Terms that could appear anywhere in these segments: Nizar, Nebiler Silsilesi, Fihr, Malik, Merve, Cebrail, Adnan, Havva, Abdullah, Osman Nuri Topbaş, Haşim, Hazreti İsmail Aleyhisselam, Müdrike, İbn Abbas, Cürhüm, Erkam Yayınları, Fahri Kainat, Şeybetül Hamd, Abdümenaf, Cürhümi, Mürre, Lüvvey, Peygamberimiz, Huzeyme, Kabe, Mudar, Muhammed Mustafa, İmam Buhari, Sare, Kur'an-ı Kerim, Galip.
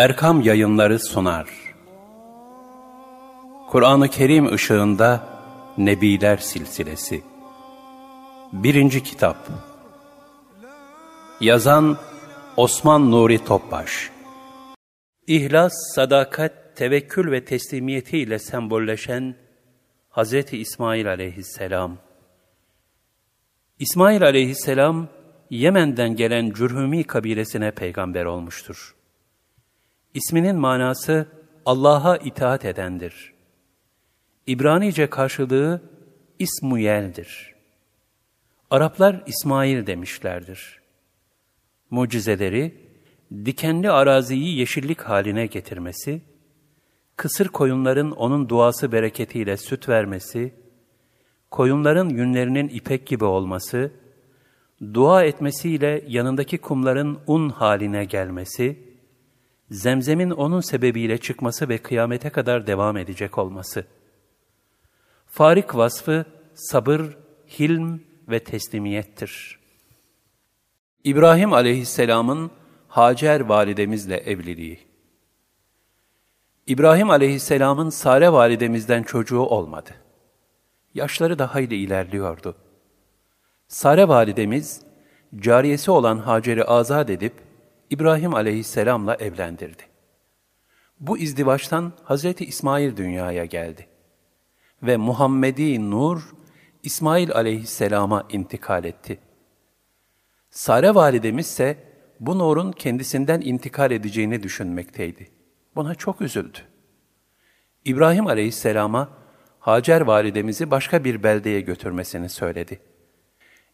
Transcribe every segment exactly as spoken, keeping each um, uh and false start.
Erkam Yayınları sunar. Kur'an-ı Kerim ışığında Nebiler Silsilesi. Birinci Kitap. Yazan Osman Nuri Topbaş. İhlas, sadakat, tevekkül ve teslimiyetiyle sembolleşen Hazreti İsmail Aleyhisselam. İsmail Aleyhisselam, Yemen'den gelen Cürhümi kabilesine peygamber olmuştur. İsminin manası Allah'a itaat edendir. İbranice karşılığı İsmuyel'dir. Araplar İsmail demişlerdir. Mucizeleri, dikenli araziyi yeşillik haline getirmesi, kısır koyunların onun duası bereketiyle süt vermesi, koyunların yünlerinin ipek gibi olması, dua etmesiyle yanındaki kumların un haline gelmesi, Zemzem'in onun sebebiyle çıkması ve kıyamete kadar devam edecek olması. Farik vasfı sabır, hilm ve teslimiyettir. İbrahim aleyhisselamın Hacer validemizle evliliği. İbrahim aleyhisselamın Sare validemizden çocuğu olmadı. Yaşları da hayli ilerliyordu. Sare validemiz, cariyesi olan Hacer'i azat edip İbrahim aleyhisselamla evlendirdi. Bu izdivaçtan Hazreti İsmail dünyaya geldi ve Muhammedi Nur, İsmail aleyhisselama intikal etti. Sare validemiz ise bu Nur'un kendisinden intikal edeceğini düşünmekteydi. Buna çok üzüldü. İbrahim aleyhisselama Hacer validemizi başka bir beldeye götürmesini söyledi.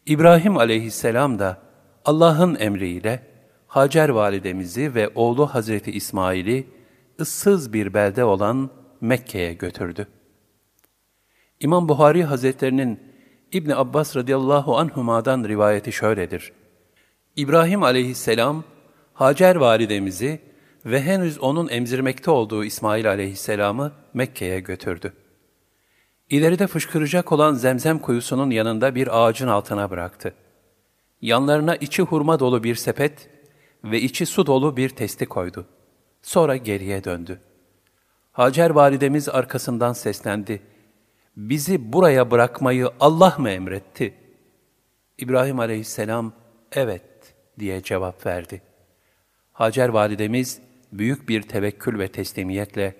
İbrahim aleyhisselam da Allah'ın emriyle Hacer validemizi ve oğlu Hazreti İsmail'i ıssız bir belde olan Mekke'ye götürdü. İmam Buhari Hazretlerinin İbn Abbas radıyallahu anhuma'dan rivayeti şöyledir. İbrahim aleyhisselam Hacer validemizi ve henüz onun emzirmekte olduğu İsmail aleyhisselamı Mekke'ye götürdü. İleride fışkıracak olan Zemzem kuyusunun yanında bir ağacın altına bıraktı. Yanlarına içi hurma dolu bir sepet ve içi su dolu bir testi koydu. Sonra geriye döndü. Hacer validemiz arkasından seslendi. Bizi buraya bırakmayı Allah mı emretti? İbrahim aleyhisselam, evet diye cevap verdi. Hacer validemiz büyük bir tevekkül ve teslimiyetle,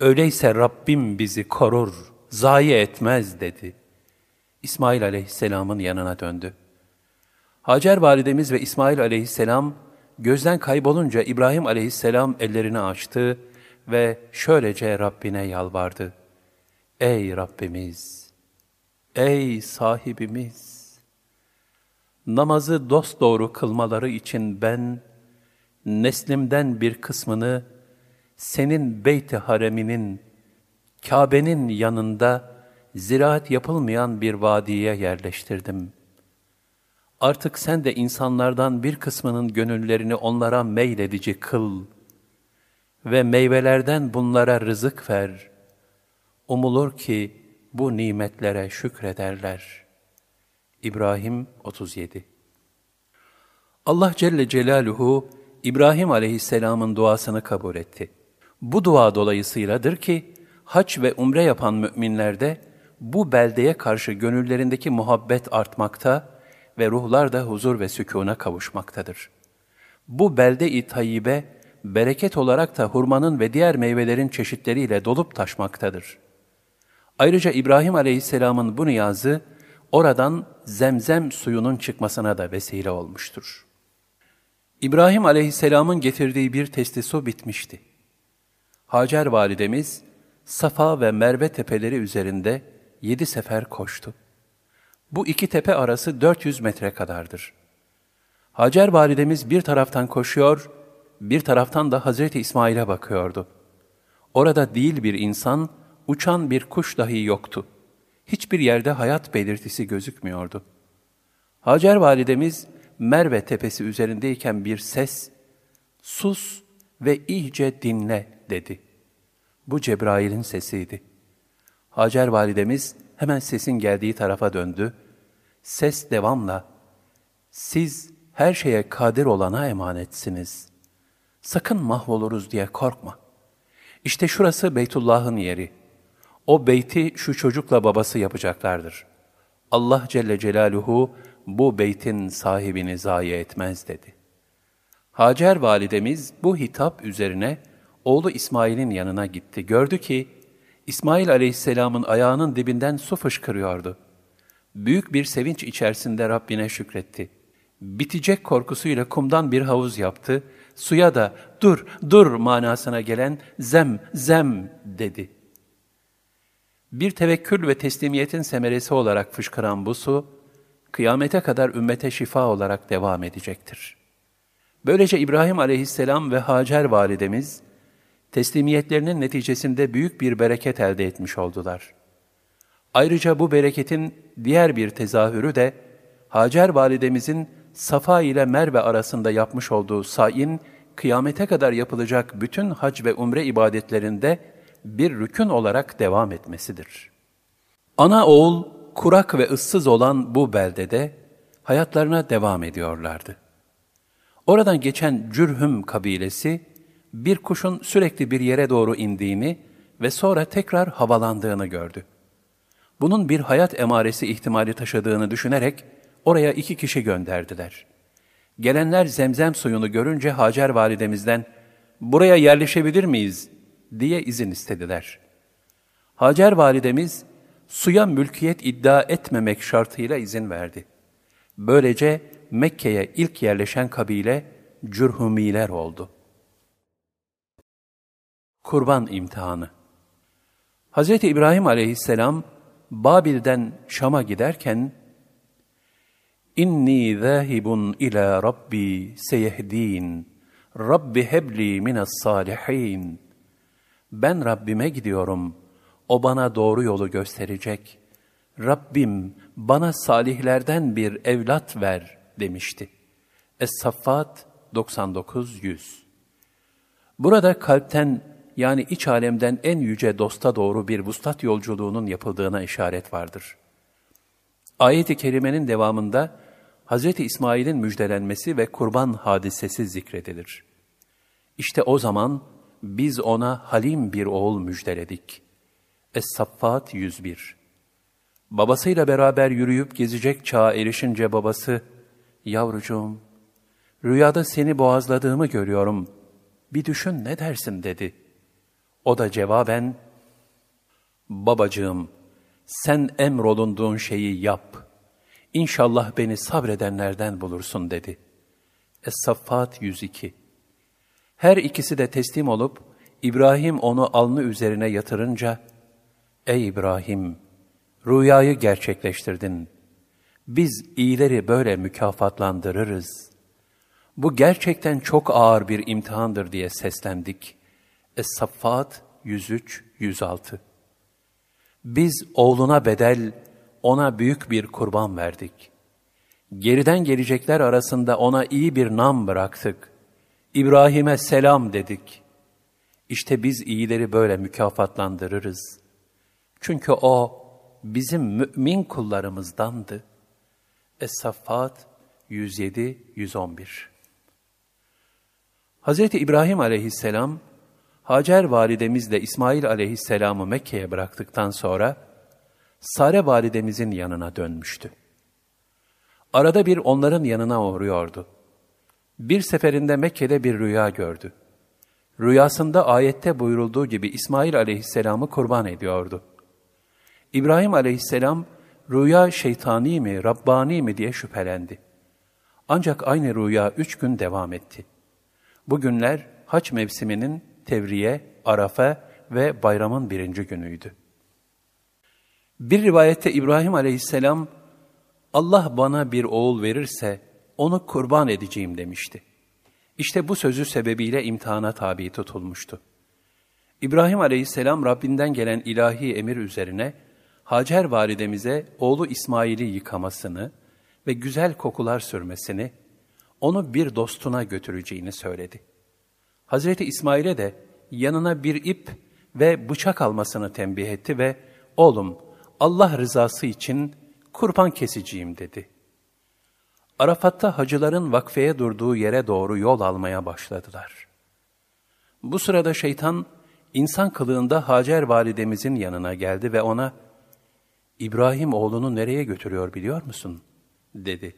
öyleyse Rabbim bizi korur, zayi etmez dedi. İsmail aleyhisselamın yanına döndü. Hacer validemiz ve İsmail aleyhisselam gözden kaybolunca İbrahim aleyhisselam ellerini açtı ve şöylece Rabbine yalvardı. Ey Rabbimiz! Ey sahibimiz! Namazı dosdoğru kılmaları için ben, neslimden bir kısmını senin Beyt-i Harem'inin, Kabe'nin yanında ziraat yapılmayan bir vadiye yerleştirdim. Artık sen de insanlardan bir kısmının gönüllerini onlara meyledici kıl ve meyvelerden bunlara rızık ver. Umulur ki bu nimetlere şükrederler. İbrahim otuz yedi. Allah Celle Celaluhu İbrahim aleyhisselamın duasını kabul etti. Bu dua dolayısıyladır ki hac ve umre yapan müminlerde bu beldeye karşı gönüllerindeki muhabbet artmakta ve ruhlar da huzur ve sükûna kavuşmaktadır. Bu belde-i tayyibe bereket olarak da hurmanın ve diğer meyvelerin çeşitleriyle dolup taşmaktadır. Ayrıca İbrahim aleyhisselamın bu niyazı oradan zemzem suyunun çıkmasına da vesile olmuştur. İbrahim aleyhisselamın getirdiği bir testi su bitmişti. Hacer validemiz Safa ve Merve tepeleri üzerinde yedi sefer koştu. Bu iki tepe arası dört yüz metre kadardır. Hacer validemiz bir taraftan koşuyor, bir taraftan da Hazreti İsmail'e bakıyordu. Orada değil bir insan, uçan bir kuş dahi yoktu. Hiçbir yerde hayat belirtisi gözükmüyordu. Hacer validemiz Merve tepesi üzerindeyken bir ses, ''Sus ve iyice dinle'' dedi. Bu Cebrail'in sesiydi. Hacer validemiz hemen sesin geldiği tarafa döndü. Ses devamla, ''Siz her şeye kadir olana emanetsiniz. Sakın mahvoluruz diye korkma. İşte şurası Beytullah'ın yeri. O beyti şu çocukla babası yapacaklardır. Allah Celle Celaluhu bu beytin sahibini zayi etmez dedi. Hacer validemiz bu hitap üzerine oğlu İsmail'in yanına gitti. Gördü ki İsmail Aleyhisselam'ın ayağının dibinden su fışkırıyordu. Büyük bir sevinç içerisinde Rabbine şükretti. Bitecek korkusuyla kumdan bir havuz yaptı. Suya da dur, dur manasına gelen zem, zem dedi. Bir tevekkül ve teslimiyetin semeresi olarak fışkıran bu su, kıyamete kadar ümmete şifa olarak devam edecektir. Böylece İbrahim Aleyhisselam ve Hacer validemiz, teslimiyetlerinin neticesinde büyük bir bereket elde etmiş oldular. Ayrıca bu bereketin diğer bir tezahürü de, Hacer validemizin Safa ile Merve arasında yapmış olduğu sa'in, kıyamete kadar yapılacak bütün hac ve umre ibadetlerinde bir rükün olarak devam etmesidir. Ana oğul, kurak ve ıssız olan bu beldede hayatlarına devam ediyorlardı. Oradan geçen Cürhüm kabilesi, bir kuşun sürekli bir yere doğru indiğini ve sonra tekrar havalandığını gördü. Bunun bir hayat emaresi ihtimali taşıdığını düşünerek, oraya iki kişi gönderdiler. Gelenler zemzem suyunu görünce Hacer validemizden "Buraya yerleşebilir miyiz?" diye izin istediler. Hacer validemiz suya mülkiyet iddia etmemek şartıyla izin verdi. Böylece Mekke'ye ilk yerleşen kabile Cürhümiler oldu. Kurban imtihanı. Hazreti İbrahim Aleyhisselam Babil'den Şam'a giderken İnni zâhibun ilâ rabbi seyehdîn, rabbi hebli mine's-sâlihîn. Ben Rabbime gidiyorum, o bana doğru yolu gösterecek. Rabbim bana salihlerden bir evlat ver demişti. Es-Saffat doksan dokuz yüz. Burada kalpten yani iç alemden en yüce dosta doğru bir vuslat yolculuğunun yapıldığına işaret vardır. Ayet-i kerimenin devamında, Hazreti İsmail'in müjdelenmesi ve kurban hadisesi zikredilir. İşte o zaman biz ona halim bir oğul müjdeledik. Es-Saffat yüz bir. Babasıyla beraber yürüyüp gezecek çağa erişince babası, "Yavrucuğum, rüyada seni boğazladığımı görüyorum. Bir düşün ne dersin?" dedi. O da cevaben, "Babacığım, sen emrolunduğun şeyi yap. İnşallah beni sabredenlerden bulursun" dedi. Es-Saffat yüz iki. Her ikisi de teslim olup, İbrahim onu alnı üzerine yatırınca, "Ey İbrahim, rüyayı gerçekleştirdin. Biz iyileri böyle mükafatlandırırız. Bu gerçekten çok ağır bir imtihandır" diye seslendik. Es-Saffat yüz üç yüz altı. Biz oğluna bedel, ona büyük bir kurban verdik. Geriden gelecekler arasında ona iyi bir nam bıraktık. İbrahim'e selam dedik. İşte biz iyileri böyle mükafatlandırırız. Çünkü o bizim mümin kullarımızdandı. Es-Saffâd yüz yedi yüz on bir. Hz. İbrahim aleyhisselam, Hacer validemizle İsmail aleyhisselamı Mekke'ye bıraktıktan sonra, Sare validemizin yanına dönmüştü. Arada bir onların yanına uğruyordu. Bir seferinde Mekke'de bir rüya gördü. Rüyasında ayette buyurulduğu gibi İsmail aleyhisselamı kurban ediyordu. İbrahim aleyhisselam, rüya şeytani mi, Rabbani mi diye şüphelendi. Ancak aynı rüya üç gün devam etti. Bu günler hac mevsiminin Tevriye, Arafa ve bayramın birinci günüydü. Bir rivayette İbrahim aleyhisselam, "Allah bana bir oğul verirse onu kurban edeceğim" demişti. İşte bu sözü sebebiyle imtihana tabi tutulmuştu. İbrahim aleyhisselam Rabbinden gelen ilahi emir üzerine Hacer validemize oğlu İsmail'i yıkamasını ve güzel kokular sürmesini, onu bir dostuna götüreceğini söyledi. Hazreti İsmail'e de yanına bir ip ve bıçak almasını tembih etti ve "Oğlum, Allah rızası için kurban keseceğim" dedi. Arafat'ta hacıların vakfeye durduğu yere doğru yol almaya başladılar. Bu sırada şeytan insan kılığında Hacer validemizin yanına geldi ve ona "İbrahim oğlunu nereye götürüyor biliyor musun?" dedi.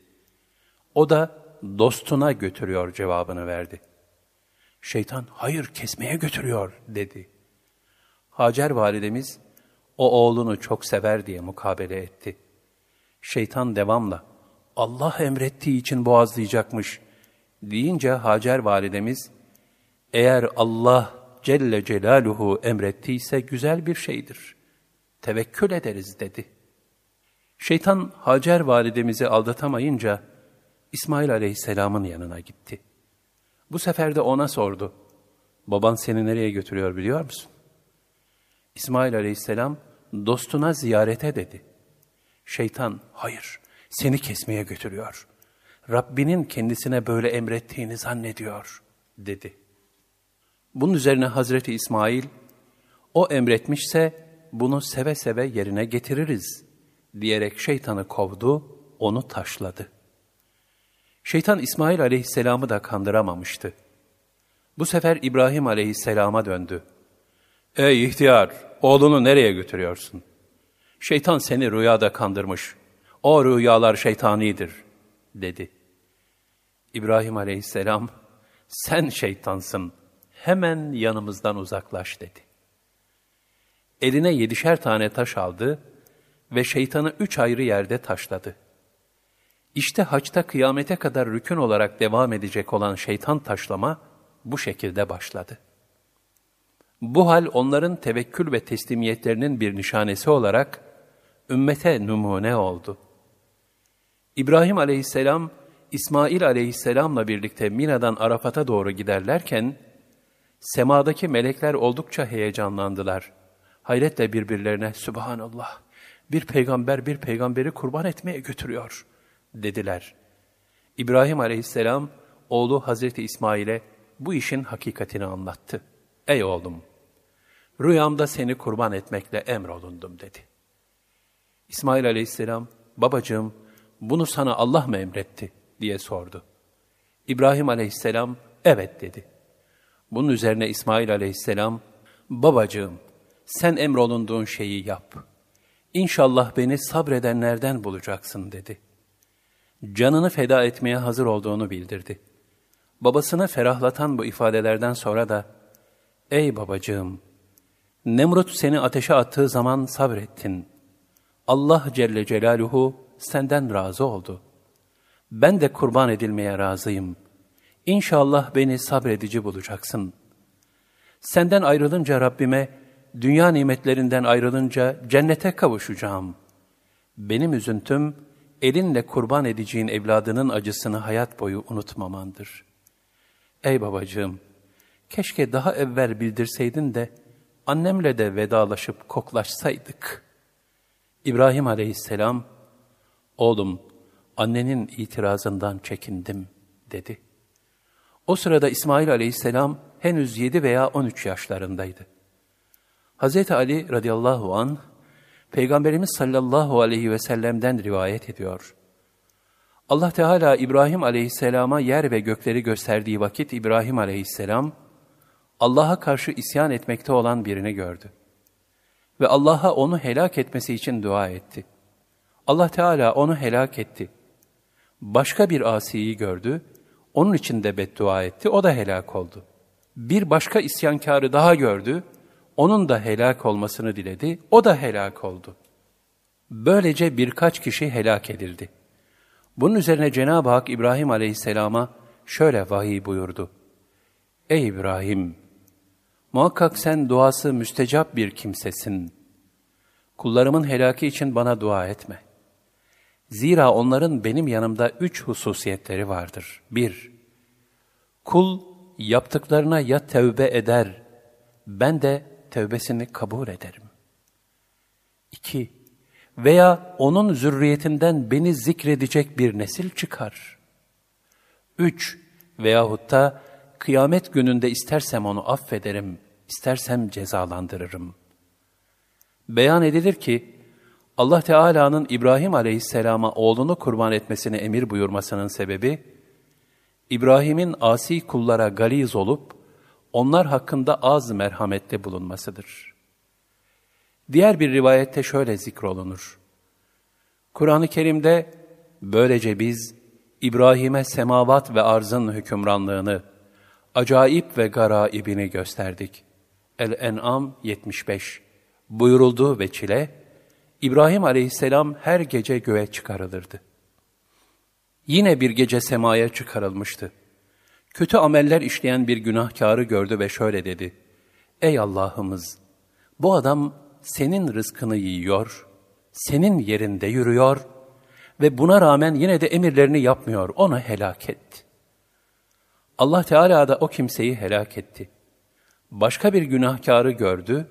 O da "Dostuna götürüyor" cevabını verdi. Şeytan "Hayır, kesmeye götürüyor" dedi. Hacer validemiz o oğlunu çok sever diye mukabele etti. Şeytan devamla "Allah emrettiği için boğazlayacakmış" deyince Hacer validemiz "Eğer Allah Celle Celaluhu emrettiyse güzel bir şeydir. Tevekkül ederiz" dedi. Şeytan Hacer validemizi aldatamayınca İsmail Aleyhisselam'ın yanına gitti. Bu sefer de ona sordu. "Baban seni nereye götürüyor biliyor musun?" İsmail Aleyhisselam "Dostuna ziyarete" dedi. Şeytan "Hayır, seni kesmeye götürüyor. Rabbinin kendisine böyle emrettiğini zannediyor" dedi. Bunun üzerine Hazreti İsmail, "O emretmişse bunu seve seve yerine getiririz" diyerek şeytanı kovdu, onu taşladı. Şeytan İsmail Aleyhisselam'ı da kandıramamıştı. Bu sefer İbrahim Aleyhisselam'a döndü. "Ey ihtiyar, oğlunu nereye götürüyorsun? Şeytan seni rüyada kandırmış. O rüyalar şeytanidir" dedi. İbrahim Aleyhisselam, "Sen şeytansın, hemen yanımızdan uzaklaş" dedi. Eline yedişer tane taş aldı ve şeytanı üç ayrı yerde taşladı. İşte haçta kıyamete kadar rükün olarak devam edecek olan şeytan taşlama bu şekilde başladı. Bu hal onların tevekkül ve teslimiyetlerinin bir nişanesi olarak ümmete numune oldu. İbrahim Aleyhisselam, İsmail Aleyhisselam'la birlikte Mina'dan Arafat'a doğru giderlerken, semadaki melekler oldukça heyecanlandılar. Hayretle birbirlerine "Sübhanallah, bir peygamber bir peygamberi kurban etmeye götürüyor" dediler. İbrahim Aleyhisselam, oğlu Hazreti İsmail'e bu işin hakikatini anlattı. "Ey oğlum, rüyamda seni kurban etmekle emrolundum" dedi. İsmail Aleyhisselam, "Babacığım, bunu sana Allah mı emretti?" diye sordu. İbrahim Aleyhisselam, "Evet" dedi. Bunun üzerine İsmail Aleyhisselam, "Babacığım, sen emrolunduğun şeyi yap. İnşallah beni sabredenlerden bulacaksın" dedi. Canını feda etmeye hazır olduğunu bildirdi. Babasını ferahlatan bu ifadelerden sonra da, "Ey babacığım, Nemrut seni ateşe attığı zaman sabrettin. Allah Celle Celaluhu senden razı oldu. Ben de kurban edilmeye razıyım. İnşallah beni sabredici bulacaksın. Senden ayrılınca Rabbime, dünya nimetlerinden ayrılınca cennete kavuşacağım. Benim üzüntüm, elinle kurban edeceğin evladının acısını hayat boyu unutmamandır. Ey babacığım, keşke daha evvel bildirseydin de annemle de vedalaşıp koklaşsaydık." İbrahim Aleyhisselam, "Oğlum, annenin itirazından çekindim" dedi. O sırada İsmail Aleyhisselam henüz yedi veya on üç yaşlarındaydı. Hazreti Ali radıyallahu anh, Peygamberimiz sallallahu aleyhi ve sellem'den rivayet ediyor. Allah Teala İbrahim Aleyhisselam'a yer ve gökleri gösterdiği vakit İbrahim Aleyhisselam, Allah'a karşı isyan etmekte olan birini gördü. Ve Allah'a onu helak etmesi için dua etti. Allah Teala onu helak etti. Başka bir asiyi gördü, onun için de beddua etti, o da helak oldu. Bir başka isyankârı daha gördü, onun da helak olmasını diledi, o da helak oldu. Böylece birkaç kişi helak edildi. Bunun üzerine Cenab-ı Hak İbrahim Aleyhisselam'a şöyle vahiy buyurdu. "Ey İbrahim, muhakkak sen duası müstecap bir kimsesin. Kullarımın helaki için bana dua etme. Zira onların benim yanımda üç hususiyetleri vardır. Bir, kul yaptıklarına ya tevbe eder, ben de tevbesini kabul ederim. İki, veya onun zürriyetinden beni zikredecek bir nesil çıkar. Üç, veyahut da kıyamet gününde istersem onu affederim, istersem cezalandırırım." Beyan edilir ki, Allah Teala'nın İbrahim Aleyhisselam'a oğlunu kurban etmesini emir buyurmasının sebebi, İbrahim'in asi kullara galiz olup, onlar hakkında az merhamette bulunmasıdır. Diğer bir rivayette şöyle zikrolunur. Kur'an-ı Kerim'de böylece biz İbrahim'e semavat ve arzın hükümranlığını, acayip ve garaibini gösterdik. El-En'am yetmiş beş buyuruldu ve çile, İbrahim aleyhisselam her gece göğe çıkarılırdı. Yine bir gece semaya çıkarılmıştı. Kötü ameller işleyen bir günahkarı gördü ve şöyle dedi. Ey Allah'ımız! Bu adam senin rızkını yiyor, senin yerinde yürüyor ve buna rağmen yine de emirlerini yapmıyor, ona helak etti. Allah Teala da o kimseyi helak etti. Başka bir günahkarı gördü,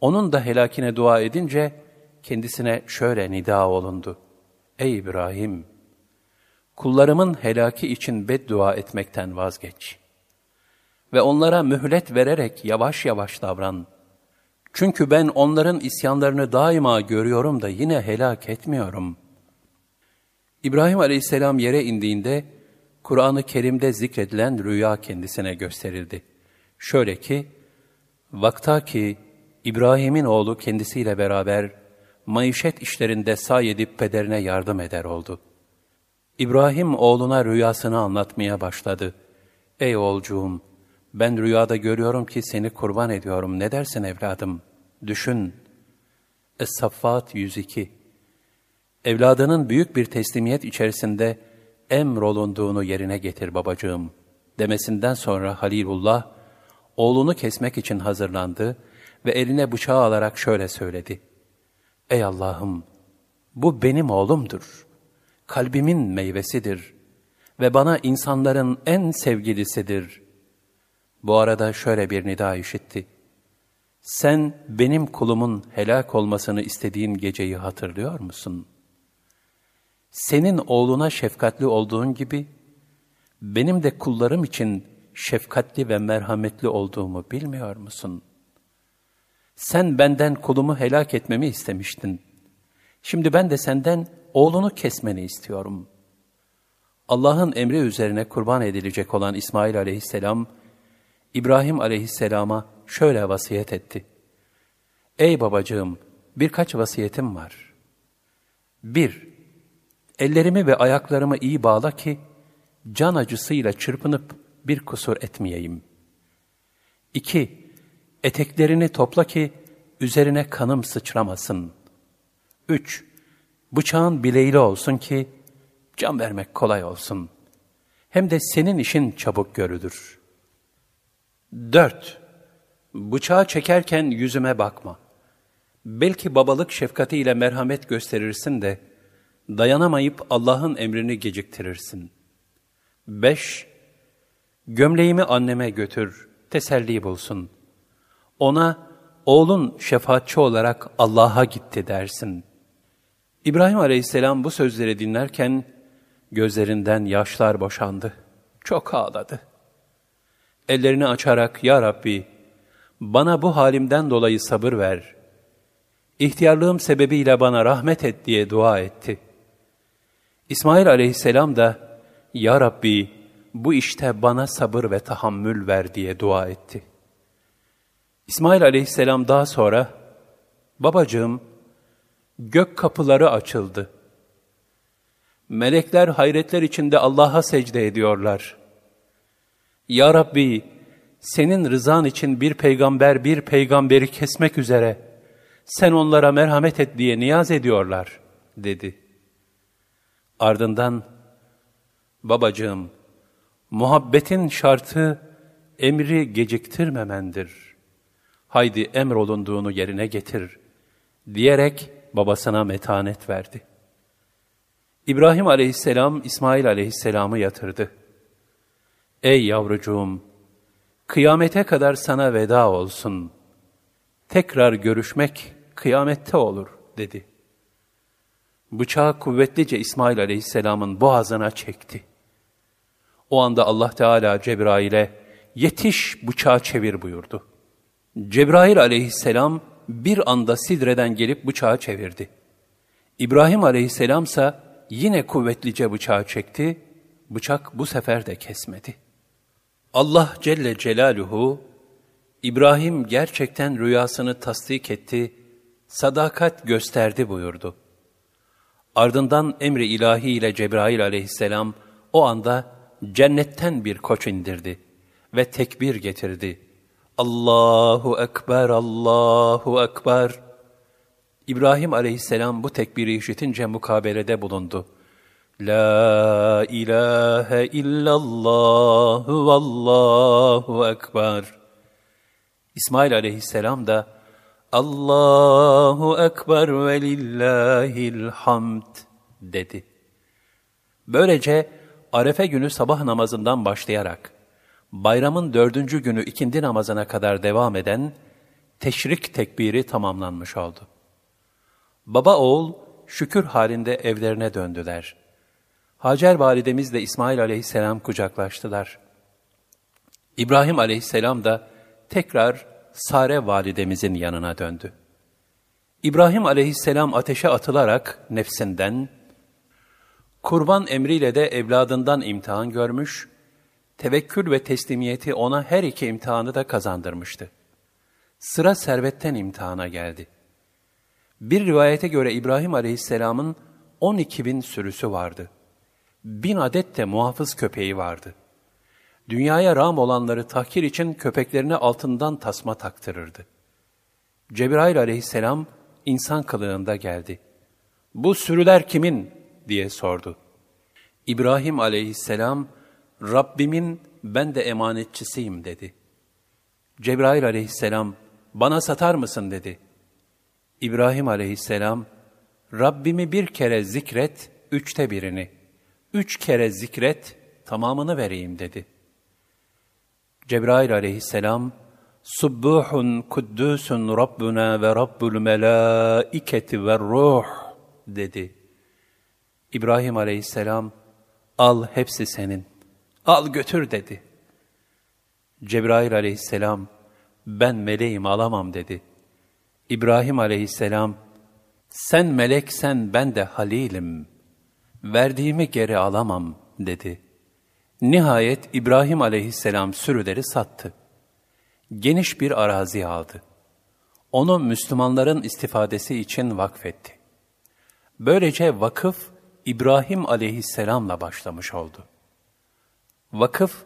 onun da helakine dua edince kendisine şöyle nida olundu. Ey İbrahim! Kullarımın helaki için beddua etmekten vazgeç ve onlara mühlet vererek yavaş yavaş davran. Çünkü ben onların isyanlarını daima görüyorum da yine helak etmiyorum. İbrahim aleyhisselam yere indiğinde Kur'an-ı Kerim'de zikredilen rüya kendisine gösterildi. Şöyle ki, vaktaki İbrahim'in oğlu kendisiyle beraber maişet işlerinde sahi edip pederine yardım eder oldu. İbrahim oğluna rüyasını anlatmaya başladı. Ey oğulcuğum, ben rüyada görüyorum ki seni kurban ediyorum. Ne dersin evladım? Düşün. Es-Saffat yüz iki Evladının büyük bir teslimiyet içerisinde emrolunduğunu yerine getir babacığım demesinden sonra Halilullah oğlunu kesmek için hazırlandı ve eline bıçağı alarak şöyle söyledi. Ey Allah'ım, bu benim oğlumdur. Kalbimin meyvesidir ve bana insanların en sevgilisidir. Bu arada şöyle bir nida işitti. Sen benim kulumun helak olmasını istediğin geceyi hatırlıyor musun? Senin oğluna şefkatli olduğun gibi, benim de kullarım için şefkatli ve merhametli olduğumu bilmiyor musun? Sen benden kulumu helak etmemi istemiştin. Şimdi ben de senden oğlunu kesmeni istiyorum. Allah'ın emri üzerine kurban edilecek olan İsmail aleyhisselam, İbrahim aleyhisselama şöyle vasiyet etti. Ey babacığım, birkaç vasiyetim var. Bir, ellerimi ve ayaklarımı iyi bağla ki, can acısıyla çırpınıp bir kusur etmeyeyim. İki, eteklerini topla ki, üzerine kanım sıçramasın. Üç, bıçağın bileğiyle olsun ki, can vermek kolay olsun. Hem de senin işin çabuk görülür. Dört, bıçağı çekerken yüzüme bakma. Belki babalık şefkatiyle merhamet gösterirsin de, dayanamayıp Allah'ın emrini geciktirirsin. Beş, gömleğimi anneme götür, teselli bulsun. Ona, oğlun şefaatçi olarak Allah'a gitti dersin. İbrahim aleyhisselam bu sözleri dinlerken gözlerinden yaşlar boşandı. Çok ağladı. Ellerini açarak, Ya Rabbi, bana bu halimden dolayı sabır ver. İhtiyarlığım sebebiyle bana rahmet et diye dua etti. İsmail aleyhisselam da, Ya Rabbi, bu işte bana sabır ve tahammül ver diye dua etti. İsmail aleyhisselam daha sonra, Babacığım, gök kapıları açıldı. Melekler hayretler içinde Allah'a secde ediyorlar. Ya Rabbi, senin rızan için bir peygamber bir peygamberi kesmek üzere, sen onlara merhamet et diye niyaz ediyorlar, dedi. Ardından, babacığım, muhabbetin şartı emri geciktirmemendir. Haydi emrolunduğunu yerine getir, diyerek babasına metanet verdi. İbrahim aleyhisselam, İsmail aleyhisselamı yatırdı. Ey yavrucuğum, kıyamete kadar sana veda olsun. Tekrar görüşmek kıyamette olur, dedi. Bıçağı kuvvetlice İsmail aleyhisselamın boğazına çekti. O anda Allah Teala Cebrail'e, yetiş bıçağı çevir buyurdu. Cebrail aleyhisselam, bir anda Sidre'den gelip bıçağı çevirdi. İbrahim aleyhisselamsa yine kuvvetlice bıçağı çekti, bıçak bu sefer de kesmedi. Allah Celle Celaluhu, İbrahim gerçekten rüyasını tasdik etti, sadakat gösterdi buyurdu. Ardından emri ilahi ile Cebrail aleyhisselam o anda cennetten bir koç indirdi ve tekbir getirdi. Allahu Ekber, Allahu Ekber. İbrahim aleyhisselam bu tekbiri işitince mukabelede bulundu. La ilahe illallah ve Allahu Ekber. İsmail aleyhisselam da Allahu Ekber ve lillahil hamd dedi. Böylece Arefe günü sabah namazından başlayarak bayramın dördüncü günü ikindi namazına kadar devam eden teşrik tekbiri tamamlanmış oldu. Baba oğul şükür halinde evlerine döndüler. Hacer validemizle İsmail aleyhisselam kucaklaştılar. İbrahim aleyhisselam da tekrar Sare validemizin yanına döndü. İbrahim aleyhisselam ateşe atılarak nefsinden, kurban emriyle de evladından imtihan görmüş, tevekkül ve teslimiyeti ona her iki imtihanı da kazandırmıştı. Sıra servetten imtihana geldi. Bir rivayete göre İbrahim aleyhisselamın on iki bin sürüsü vardı. Bin adet de muhafız köpeği vardı. Dünyaya ram olanları tahkir için köpeklerine altından tasma taktırırdı. Cebrail aleyhisselam insan kılığında geldi. "Bu sürüler kimin?" diye sordu. İbrahim aleyhisselam, "Rabbimin ben de emanetçisiyim" dedi. Cebrail aleyhisselam, "Bana satar mısın?" dedi. İbrahim aleyhisselam, "Rabbimi bir kere zikret, üçte birini. Üç kere zikret, tamamını vereyim" dedi. Cebrail aleyhisselam, "Subbuhun kuddüsün Rabbuna ve Rabbul melâiketi ve ruh" dedi. İbrahim aleyhisselam, "Al hepsi senin, al götür" dedi. Cebrail aleyhisselam, "Ben meleğim, alamam" dedi. İbrahim aleyhisselam, "Sen meleksen ben de halilim, verdiğimi geri alamam" dedi. Nihayet İbrahim aleyhisselam sürüleri sattı. Geniş bir arazi aldı. Onu Müslümanların istifadesi için vakfetti. Böylece vakıf İbrahim aleyhisselamla başlamış oldu. Vakıf,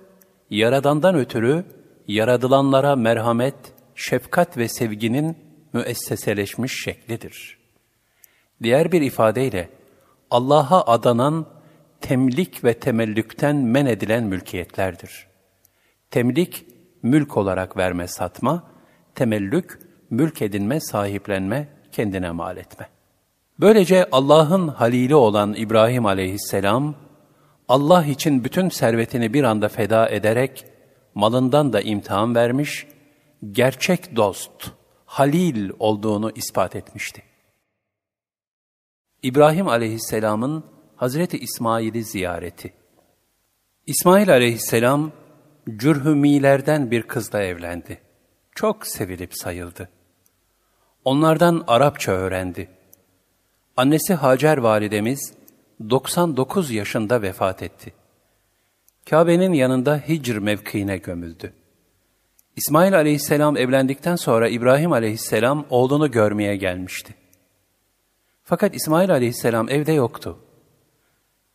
Yaradan'dan ötürü yaradılanlara merhamet, şefkat ve sevginin müesseseleşmiş şeklidir. Diğer bir ifadeyle, Allah'a adanan, temlik ve temellükten men edilen mülkiyetlerdir. Temlik, mülk olarak verme, satma; temellük, mülk edinme, sahiplenme, kendine mal etme. Böylece Allah'ın halili olan İbrahim aleyhisselam, Allah için bütün servetini bir anda feda ederek, malından da imtihan vermiş, gerçek dost, halil olduğunu ispat etmişti. İbrahim aleyhisselamın Hazreti İsmail'i ziyareti. İsmail aleyhisselam, Cürhümilerden bir kızla evlendi. Çok sevilip sayıldı. Onlardan Arapça öğrendi. Annesi Hacer validemiz doksan dokuz yaşında vefat etti. Kabe'nin yanında Hicr mevkiine gömüldü. İsmail aleyhisselam evlendikten sonra İbrahim aleyhisselam oğlunu görmeye gelmişti. Fakat İsmail aleyhisselam evde yoktu.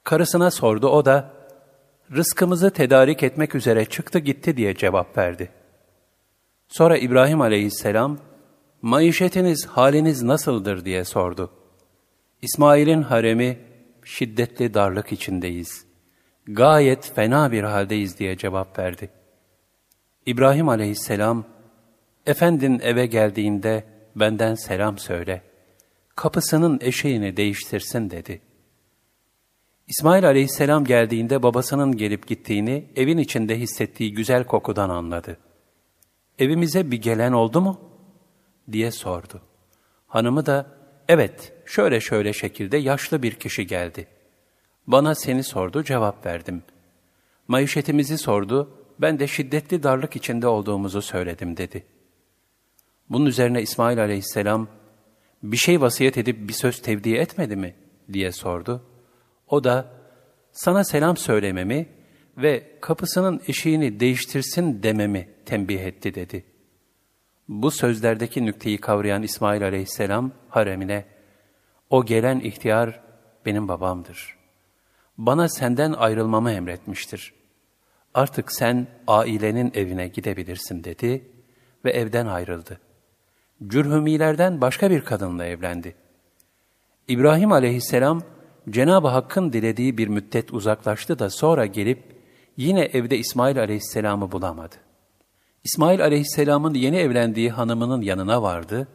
Karısına sordu, o da "Rızkımızı tedarik etmek üzere çıktı gitti" diye cevap verdi. Sonra İbrahim aleyhisselam "Maişetiniz, haliniz nasıldır?" diye sordu. "İsmail'in haremi, şiddetli darlık içindeyiz. Gayet fena bir haldeyiz" diye cevap verdi. İbrahim aleyhisselam "Efendin eve geldiğinde benden selam söyle. Kapısının eşeğini değiştirsin" dedi. İsmail aleyhisselam geldiğinde babasının gelip gittiğini, evin içinde hissettiği güzel kokudan anladı. "Evimize bir gelen oldu mu?" diye sordu. Hanımı da "Evet, şöyle şöyle şekilde yaşlı bir kişi geldi. Bana seni sordu, cevap verdim. Maişetimizi sordu, ben de şiddetli darlık içinde olduğumuzu söyledim" dedi. Bunun üzerine İsmail aleyhisselam "Bir şey vasiyet edip bir söz tevdi etmedi mi?" diye sordu. O da "Sana selam söylememi ve kapısının eşiğini değiştirsin dememi tembih etti dedi. Bu sözlerdeki nükteyi kavrayan İsmail Aleyhisselam haremine, o gelen ihtiyar benim babamdır. Bana senden ayrılmamı emretmiştir. Artık sen ailenin evine gidebilirsin dedi ve evden ayrıldı. Cürhümilerden başka bir kadınla evlendi. İbrahim Aleyhisselam, Cenab-ı Hakk'ın dilediği bir müddet uzaklaştı da sonra gelip yine evde İsmail Aleyhisselam'ı bulamadı. İsmail Aleyhisselam'ın yeni evlendiği hanımının yanına vardı,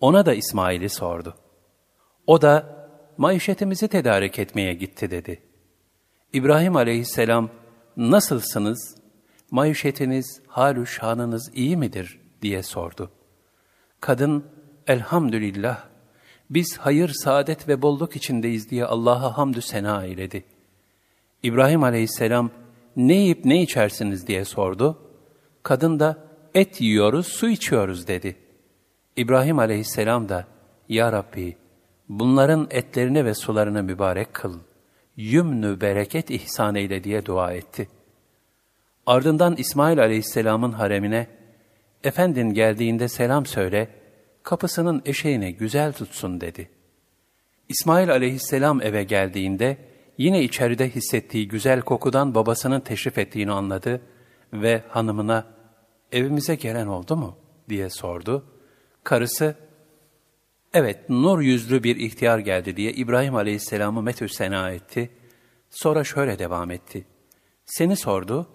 ona da İsmail'i sordu. O da, maişetimizi tedarik etmeye gitti dedi. İbrahim Aleyhisselam, nasılsınız, maişetiniz, hal-ü şanınız iyi midir diye sordu. Kadın, elhamdülillah, biz hayır, saadet ve bolluk içindeyiz diye Allah'a hamdü sena eyledi. İbrahim Aleyhisselam, ne yiyip ne içersiniz diye sordu. Kadın da, et yiyoruz, su içiyoruz dedi. İbrahim Aleyhisselam da, ya Rabbi, bunların etlerini ve sularını mübarek kıl, yümnü bereket ihsan eyle diye dua etti. Ardından İsmail Aleyhisselam'ın haremine, efendin geldiğinde selam söyle, kapısının eşeğine güzel tutsun dedi. İsmail Aleyhisselam eve geldiğinde, yine içeride hissettiği güzel kokudan babasının teşrif ettiğini anladı ve hanımına, evimize gelen oldu mu diye sordu. Karısı, evet nur yüzlü bir ihtiyar geldi diye İbrahim Aleyhisselam'ı methü sena etti. Sonra şöyle devam etti. Seni sordu,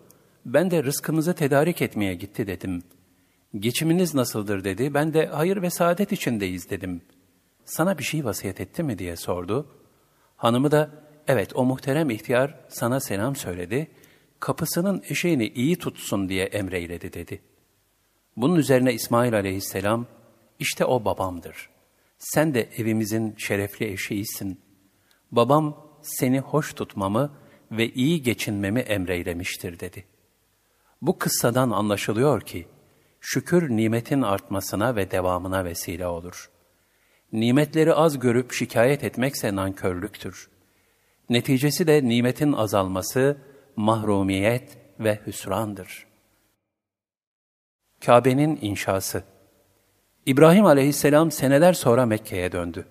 ben de rızkımızı tedarik etmeye gitti dedim. Geçiminiz nasıldır dedi, ben de hayır ve saadet içindeyiz dedim. Sana bir şey vasiyet etti mi diye sordu. Hanımı da, evet o muhterem ihtiyar sana selam söyledi, kapısının eşeğini iyi tutsun diye emreyledi dedi. Bunun üzerine İsmail Aleyhisselam, işte o babamdır. Sen de evimizin şerefli eşiğisin. Babam seni hoş tutmamı ve iyi geçinmemi emreylemiştir dedi. Bu kıssadan anlaşılıyor ki, şükür nimetin artmasına ve devamına vesile olur. Nimetleri az görüp şikayet etmekse nankörlüktür. Neticesi de nimetin azalması, mahrumiyet ve hüsrandır. Kabe'nin inşası. İbrahim Aleyhisselam seneler sonra Mekke'ye döndü.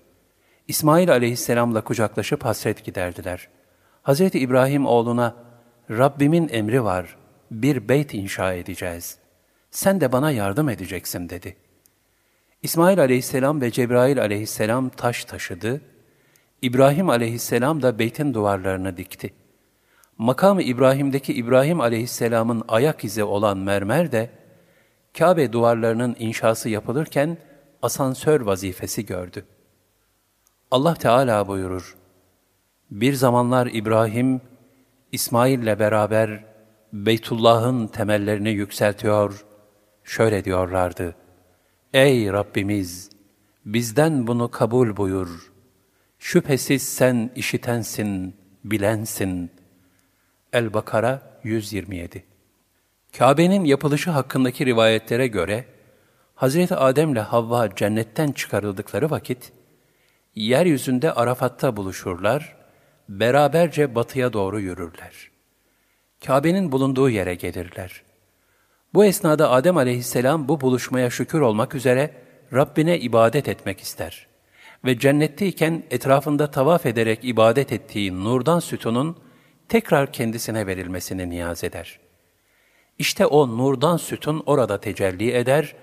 İsmail Aleyhisselam'la kucaklaşıp hasret giderdiler. Hazreti İbrahim oğluna, Rabbimin emri var, bir beyt inşa edeceğiz. Sen de bana yardım edeceksin dedi. İsmail Aleyhisselam ve Cebrail Aleyhisselam taş taşıdı. İbrahim Aleyhisselam da beytin duvarlarını dikti. Makam-ı İbrahim'deki İbrahim Aleyhisselam'ın ayak izi olan mermer de, Kabe duvarlarının inşası yapılırken asansör vazifesi gördü. Allah Teala buyurur, bir zamanlar İbrahim, İsmail'le beraber Beytullah'ın temellerini yükseltiyor, şöyle diyorlardı, ey Rabbimiz, bizden bunu kabul buyur. Şüphesiz sen işitensin, bilensin. El-Bakara yüz yirmi yedi. Kabe'nin yapılışı hakkındaki rivayetlere göre, Hazreti Adem ile Havva cennetten çıkarıldıkları vakit, yeryüzünde Arafat'ta buluşurlar, beraberce batıya doğru yürürler. Kabe'nin bulunduğu yere gelirler. Bu esnada Adem aleyhisselam bu buluşmaya şükür olmak üzere Rabbine ibadet etmek ister ve cennetteyken etrafında tavaf ederek ibadet ettiği nurdan sütunun tekrar kendisine verilmesini niyaz eder. İşte o nurdan sütun orada tecelli eder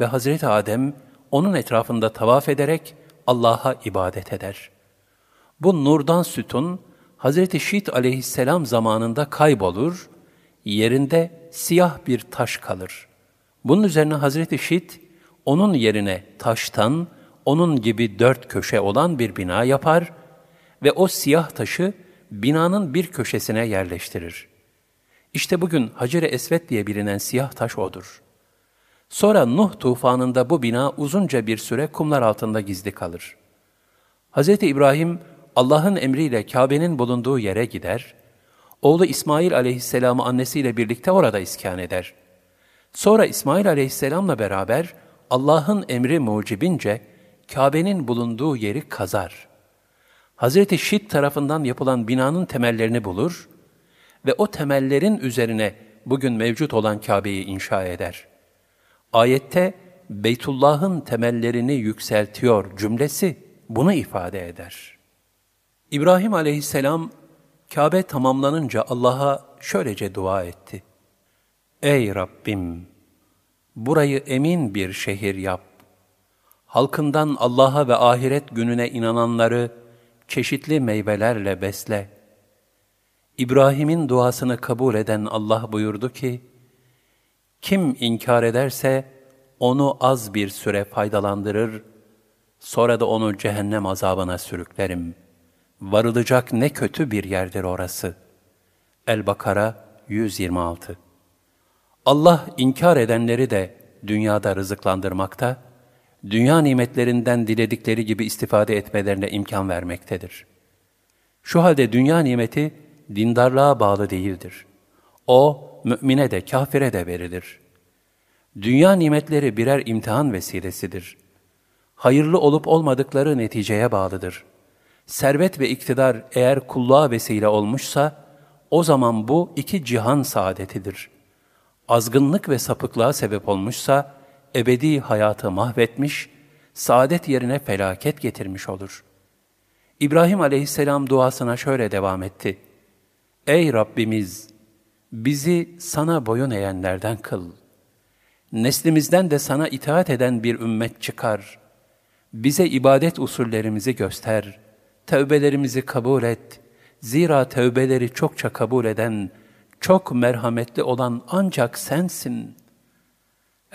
ve Hazreti Adem onun etrafında tavaf ederek Allah'a ibadet eder. Bu nurdan sütun Hazreti Şit aleyhisselam zamanında kaybolur, yerinde siyah bir taş kalır. Bunun üzerine Hazreti Şit onun yerine taştan, onun gibi dört köşe olan bir bina yapar ve o siyah taşı binanın bir köşesine yerleştirir. İşte bugün Hacer-i Esved diye bilinen siyah taş odur. Sonra Nuh tufanında bu bina uzunca bir süre kumlar altında gizli kalır. Hz. İbrahim Allah'ın emriyle Kabe'nin bulunduğu yere gider, oğlu İsmail aleyhisselamı annesiyle birlikte orada iskan eder. Sonra İsmail aleyhisselamla beraber Allah'ın emri mucibince Kabe'nin bulunduğu yeri kazar. Hazreti Şit tarafından yapılan binanın temellerini bulur ve o temellerin üzerine bugün mevcut olan Kabe'yi inşa eder. Ayette Beytullah'ın temellerini yükseltiyor cümlesi bunu ifade eder. İbrahim aleyhisselam Kabe tamamlanınca Allah'a şöylece dua etti. Ey Rabbim! Burayı emin bir şehir yap. Halkından Allah'a ve ahiret gününe inananları çeşitli meyvelerle besle. İbrahim'in duasını kabul eden Allah buyurdu ki, kim inkar ederse onu az bir süre faydalandırır, sonra da onu cehennem azabına sürüklerim. Varılacak ne kötü bir yerdir orası. El-Bakara yüz yirmi altı. Allah inkar edenleri de dünyada rızıklandırmakta, dünya nimetlerinden diledikleri gibi istifade etmelerine imkan vermektedir. Şu halde dünya nimeti dindarlığa bağlı değildir. O, mümine de kafire de verilir. Dünya nimetleri birer imtihan vesilesidir. Hayırlı olup olmadıkları neticeye bağlıdır. Servet ve iktidar eğer kulluğa vesile olmuşsa, o zaman bu iki cihan saadetidir. Azgınlık ve sapıklığa sebep olmuşsa, ebedi hayatı mahvetmiş, saadet yerine felaket getirmiş olur. İbrahim aleyhisselam duasına şöyle devam etti. Ey Rabbimiz! Bizi sana boyun eğenlerden kıl. Neslimizden de sana itaat eden bir ümmet çıkar. Bize ibadet usullerimizi göster. Tevbelerimizi kabul et. Zira tevbeleri çokça kabul eden, çok merhametli olan ancak sensin.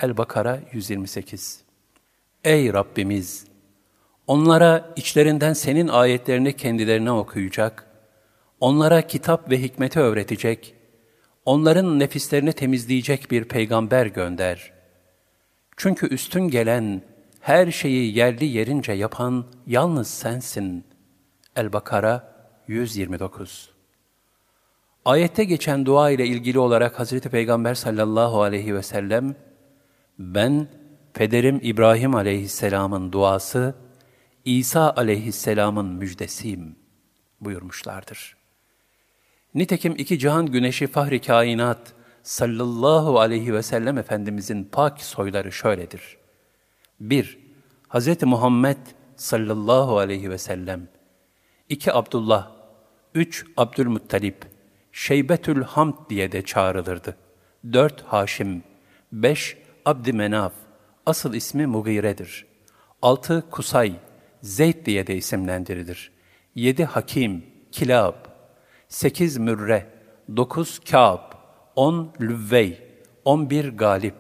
El-Bakara yüz yirmi sekiz. Ey Rabbimiz! Onlara içlerinden senin ayetlerini kendilerine okuyacak, onlara kitap ve hikmeti öğretecek, onların nefislerini temizleyecek bir peygamber gönder. Çünkü üstün gelen, her şeyi yerli yerince yapan yalnız sensin. El-Bakara yüz yirmi dokuz. Ayette geçen dua ile ilgili olarak Hazreti Peygamber sallallahu aleyhi ve sellem, ben, pederim İbrahim aleyhisselamın duası, İsa aleyhisselamın müjdesiyim buyurmuşlardır. Nitekim iki cihan güneşi Fahri Kainat sallallahu aleyhi ve sellem Efendimizin pak soyları şöyledir. bir. Hz. Muhammed sallallahu aleyhi ve sellem. iki. Abdullah. üç. Abdülmuttalib. Şeybetül Hamd diye de çağrılırdı. dört. Haşim. beş. Abdümenaf. Asıl ismi Mugire'dir. altı. Kusay. Zeyd diye de isimlendirilir. yedi. Hakim. Kilab. sekiz. Mürre, dokuz. Kâb, on. Lüvvey, on bir. Galip,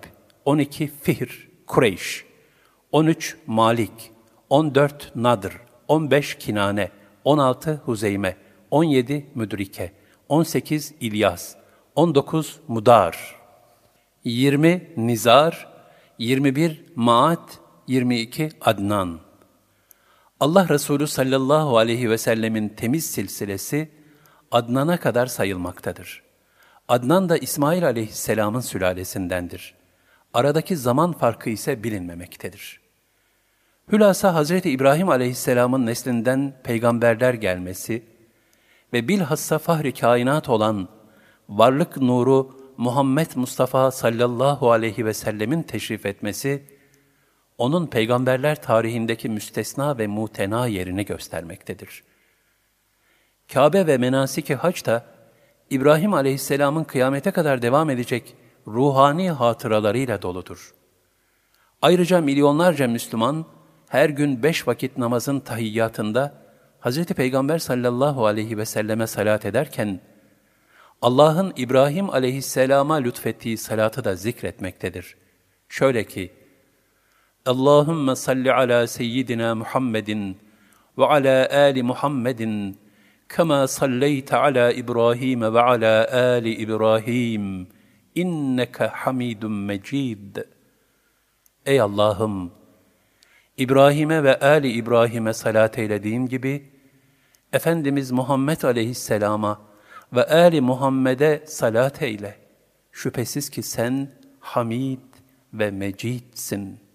on iki. Fihr, Kureyş, on üç. Malik, on dört. Nadr, on beş. Kinane, on altı. Huzeyme, on yedi. Müdrike, on sekiz. İlyas, on dokuz. Mudar, yirmi. Nizar, yirmi bir. Maat, yirmi iki. Adnan. Allah Resulü sallallahu aleyhi ve sellemin temiz silsilesi, Adnan'a kadar sayılmaktadır. Adnan da İsmail aleyhisselamın sülalesindendir. Aradaki zaman farkı ise bilinmemektedir. Hülasa Hazreti İbrahim aleyhisselamın neslinden peygamberler gelmesi ve bilhassa fahri kainat olan varlık nuru Muhammed Mustafa sallallahu aleyhi ve sellemin teşrif etmesi, onun peygamberler tarihindeki müstesna ve mutena yerini göstermektedir. Kabe ve menasik-i hac da İbrahim aleyhisselamın kıyamete kadar devam edecek ruhani hatıralarıyla doludur. Ayrıca milyonlarca Müslüman her gün beş vakit namazın tahiyyatında Hz. Peygamber sallallahu aleyhi ve selleme salat ederken Allah'ın İbrahim aleyhisselama lütfettiği salatı da zikretmektedir. Şöyle ki, Allahümme salli ala seyyidina Muhammedin ve ala ali Muhammedin كما صليت على إبراهيم وعلى آل إبراهيم إنك حميد مجيد. Ey Allah'ım! İbrahim'e ve Ali İbrahim'e salat eylediğim gibi, Efendimiz Muhammed aleyhisselama ve Ali Muhammed'e salat eyle. Şüphesiz ki sen Hamid ve Mecid'sin.